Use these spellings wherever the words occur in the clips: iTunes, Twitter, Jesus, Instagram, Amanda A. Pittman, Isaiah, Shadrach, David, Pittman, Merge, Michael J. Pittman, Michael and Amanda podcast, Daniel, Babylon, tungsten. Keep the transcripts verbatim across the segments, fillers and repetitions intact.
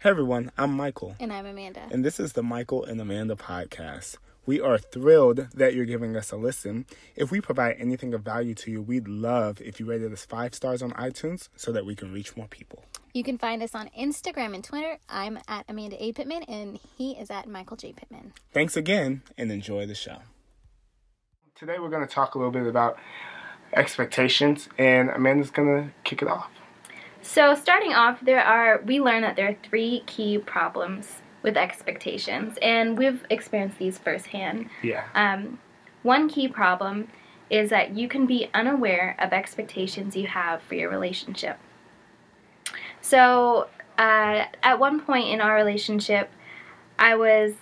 Hey everyone, I'm Michael. And I'm Amanda. And this is the Michael and Amanda podcast. We are thrilled that you're giving us a listen. If we provide anything of value to you, we'd love if you rated us five stars on iTunes so that we can reach more people. You can find us on Instagram and Twitter. I'm at Amanda A. Pittman and he is at Michael J. Pittman. Thanks again and enjoy the show. Today we're going to talk a little bit about expectations and Amanda's going to kick it off. So starting off, there are we learned that there are three key problems with expectations, and we've experienced these firsthand. Yeah. Um, one key problem is that you can be unaware of expectations you have for your relationship. So uh, at one point in our relationship, I was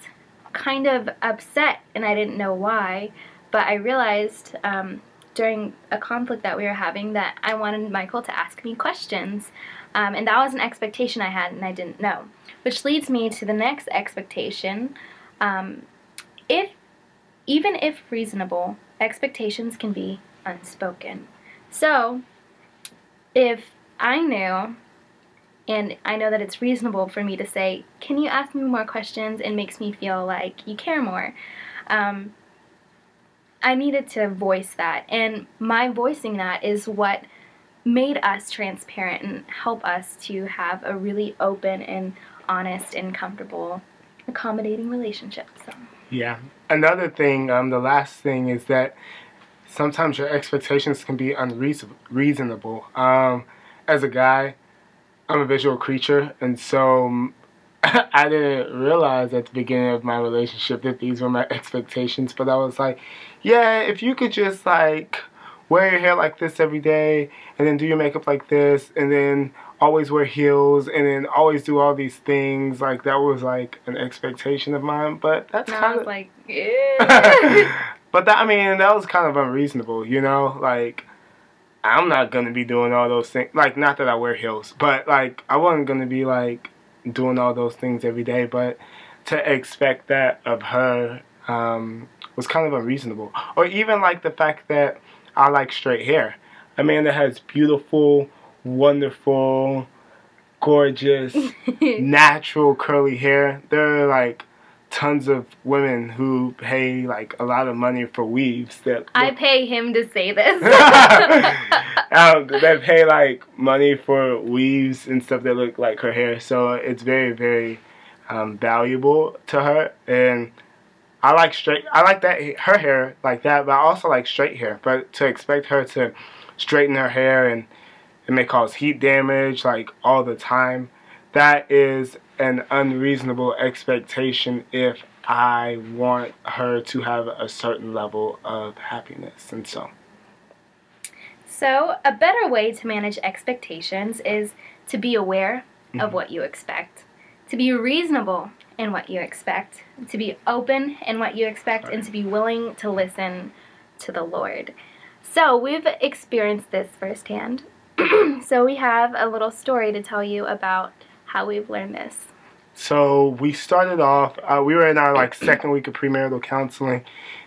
kind of upset, and I didn't know why, but I realized Um, during a conflict that we were having that I wanted Michael to ask me questions. Um, and that was an expectation I had and I didn't know. Which leads me to the next expectation. Um, if, even if reasonable, expectations can be unspoken. So, if I knew, and I know that it's reasonable for me to say, can you ask me more questions? It makes me feel like you care more. Um, I needed to voice that, and my voicing that is what made us transparent and help us to have a really open and honest and comfortable, accommodating relationship. So. Yeah. Another thing, um, the last thing is that sometimes your expectations can be unreasonable. Um, as a guy, I'm a visual creature, and so I didn't realize at the beginning of my relationship that these were my expectations, but I was like, yeah, if you could just, like, wear your hair like this every day, and then do your makeup like this, and then always wear heels, and then always do all these things, like, that was, like, an expectation of mine, but that's kind of... I was like, yeah. But, that, I mean, that was kind of unreasonable, you know? Like, I'm not going to be doing all those things. Like, not that I wear heels, but, like, I wasn't going to be, like, doing all those things every day, but to expect that of her um, was kind of unreasonable. Or even like the fact that I like straight hair. Amanda has beautiful, wonderful, gorgeous, natural curly hair. There are like tons of women who pay like a lot of money for weaves. That I pay him to say this. um, they pay like money for weaves and stuff that look like her hair. So it's very, very um, valuable to her. And I like straight. I like that her hair like that, but I also like straight hair. But to expect her to straighten her hair and it may cause heat damage like all the time. That is an unreasonable expectation if I want her to have a certain level of happiness. And so. So a better way to manage expectations is to be aware mm-hmm. of what you expect, to be reasonable in what you expect, to be open in what you expect, right. And to be willing to listen to the Lord. So we've experienced this firsthand. So we have a little story to tell you about how we've learned this. So we started off, uh, we were in our like second week of premarital counseling,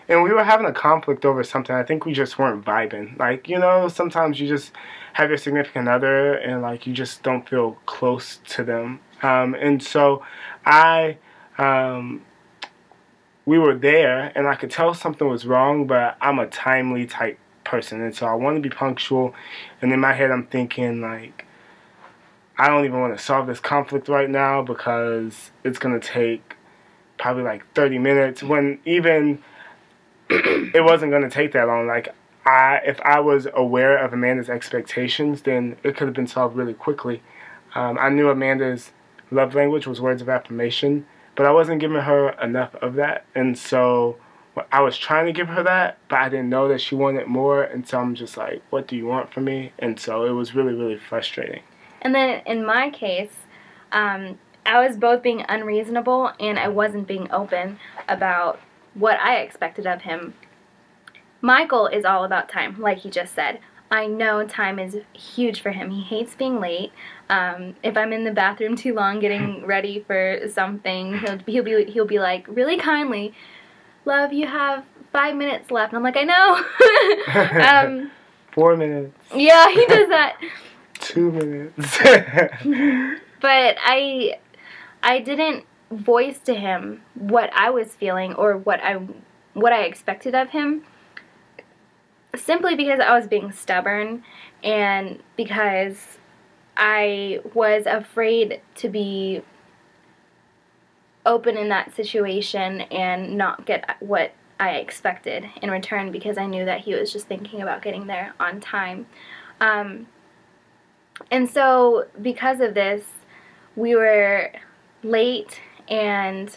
and we were having a conflict over something. I think we just weren't vibing. Like, you know, sometimes you just have your significant other and like you just don't feel close to them. Um, and so I, um, we were there and I could tell something was wrong, but I'm a timely type person. And so I want to be punctual. And in my head, I'm thinking like, I don't even want to solve this conflict right now because it's going to take probably like thirty minutes when even it wasn't going to take that long. Like, I, if I was aware of Amanda's expectations, then it could have been solved really quickly. Um, I knew Amanda's love language was words of affirmation, but I wasn't giving her enough of that. And so I was trying to give her that, but I didn't know that she wanted more. And so I'm just like, what do you want from me? And so it was really, really frustrating. And then in my case, um, I was both being unreasonable and I wasn't being open about what I expected of him. Michael is all about time, like he just said. I know time is huge for him. He hates being late. Um, if I'm in the bathroom too long getting ready for something, he'll, he'll be he'll be like, really kindly, love, you have five minutes left. And I'm like, I know. um, Four minutes. Yeah, he does that. Two minutes. But I I didn't voice to him what I was feeling or what I what I expected of him, simply because I was being stubborn and because I was afraid to be open in that situation and not get what I expected in return, because I knew that he was just thinking about getting there on time. Um, and so because of this, we were late and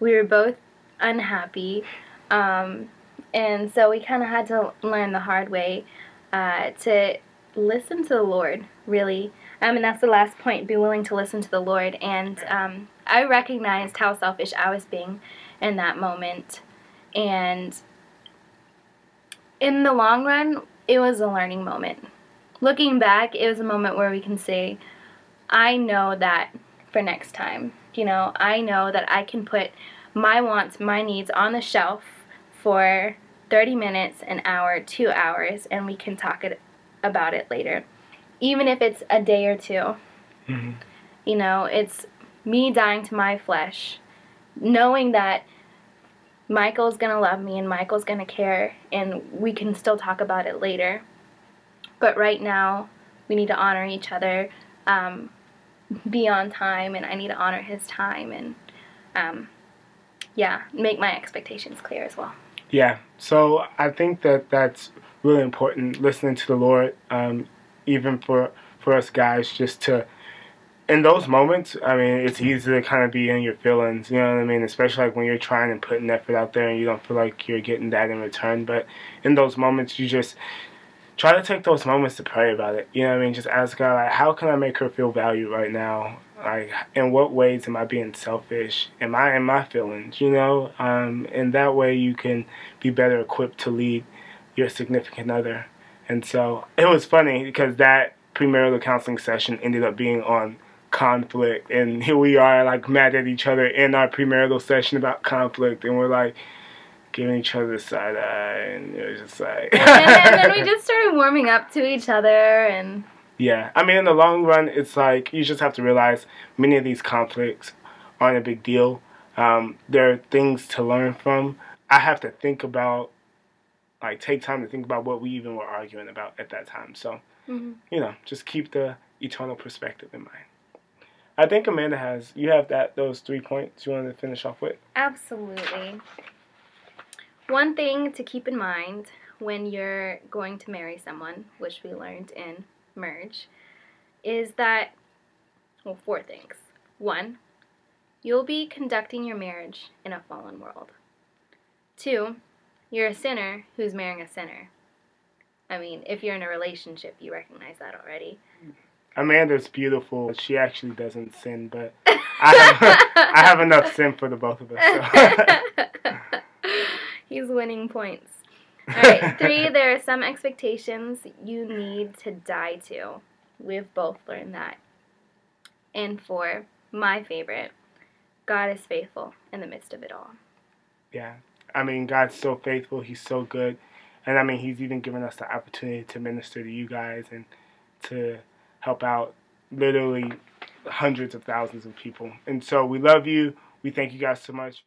we were both unhappy, um, and so we kind of had to learn the hard way uh, to listen to the Lord, really. Um, and that's the last point, be willing to listen to the Lord. And um, I recognized how selfish I was being in that moment. And in the long run, it was a learning moment. Looking back, it was a moment where we can say, I know that for next time. You know, I know that I can put my wants, my needs on the shelf for thirty minutes, an hour, two hours, and we can talk it, about it later. Even if it's a day or two. Mm-hmm. You know, it's me dying to my flesh, knowing that Michael's going to love me and Michael's going to care and we can still talk about it later. But right now, we need to honor each other, um, be on time, and I need to honor his time, and um, yeah, make my expectations clear as well. Yeah, so I think that that's really important, listening to the Lord, um, even for, for us guys, just to, in those moments, I mean, it's easy to kind of be in your feelings, you know what I mean? Especially like when you're trying and putting effort out there and you don't feel like you're getting that in return. But in those moments, you just try to take those moments to pray about it, you know what I mean? Just ask God, like, how can I make her feel valued right now? Like, in what ways am I being selfish? Am I in my feelings, you know? Um, and that way you can be better equipped to lead your significant other. And so it was funny because that premarital counseling session ended up being on conflict, and here we are like mad at each other in our premarital session about conflict, and we're like giving each other the side eye, and it was just like and, then, and then we just started warming up to each other. And yeah, I mean, in the long run, it's like you just have to realize many of these conflicts aren't a big deal. Um, there are things to learn from. I have to think about, like, take time to think about what we even were arguing about at that time. So mm-hmm. you know, just keep the eternal perspective in mind. I think Amanda has, you have that those three points you wanted to finish off with? Absolutely. One thing to keep in mind when you're going to marry someone, which we learned in Merge, is that, well, four things. One, you'll be conducting your marriage in a fallen world. Two, you're a sinner who's marrying a sinner. I mean, if you're in a relationship, you recognize that already. Amanda's beautiful. She actually doesn't sin, but I have, I have enough sin for the both of us. So. He's winning points. All right, three, there are some expectations you need to die to. We've both learned that. And four, my favorite, God is faithful in the midst of it all. Yeah, I mean, God's so faithful. He's so good. And, I mean, he's even given us the opportunity to minister to you guys and to help out literally hundreds of thousands of people. And so we love you. We thank you guys so much.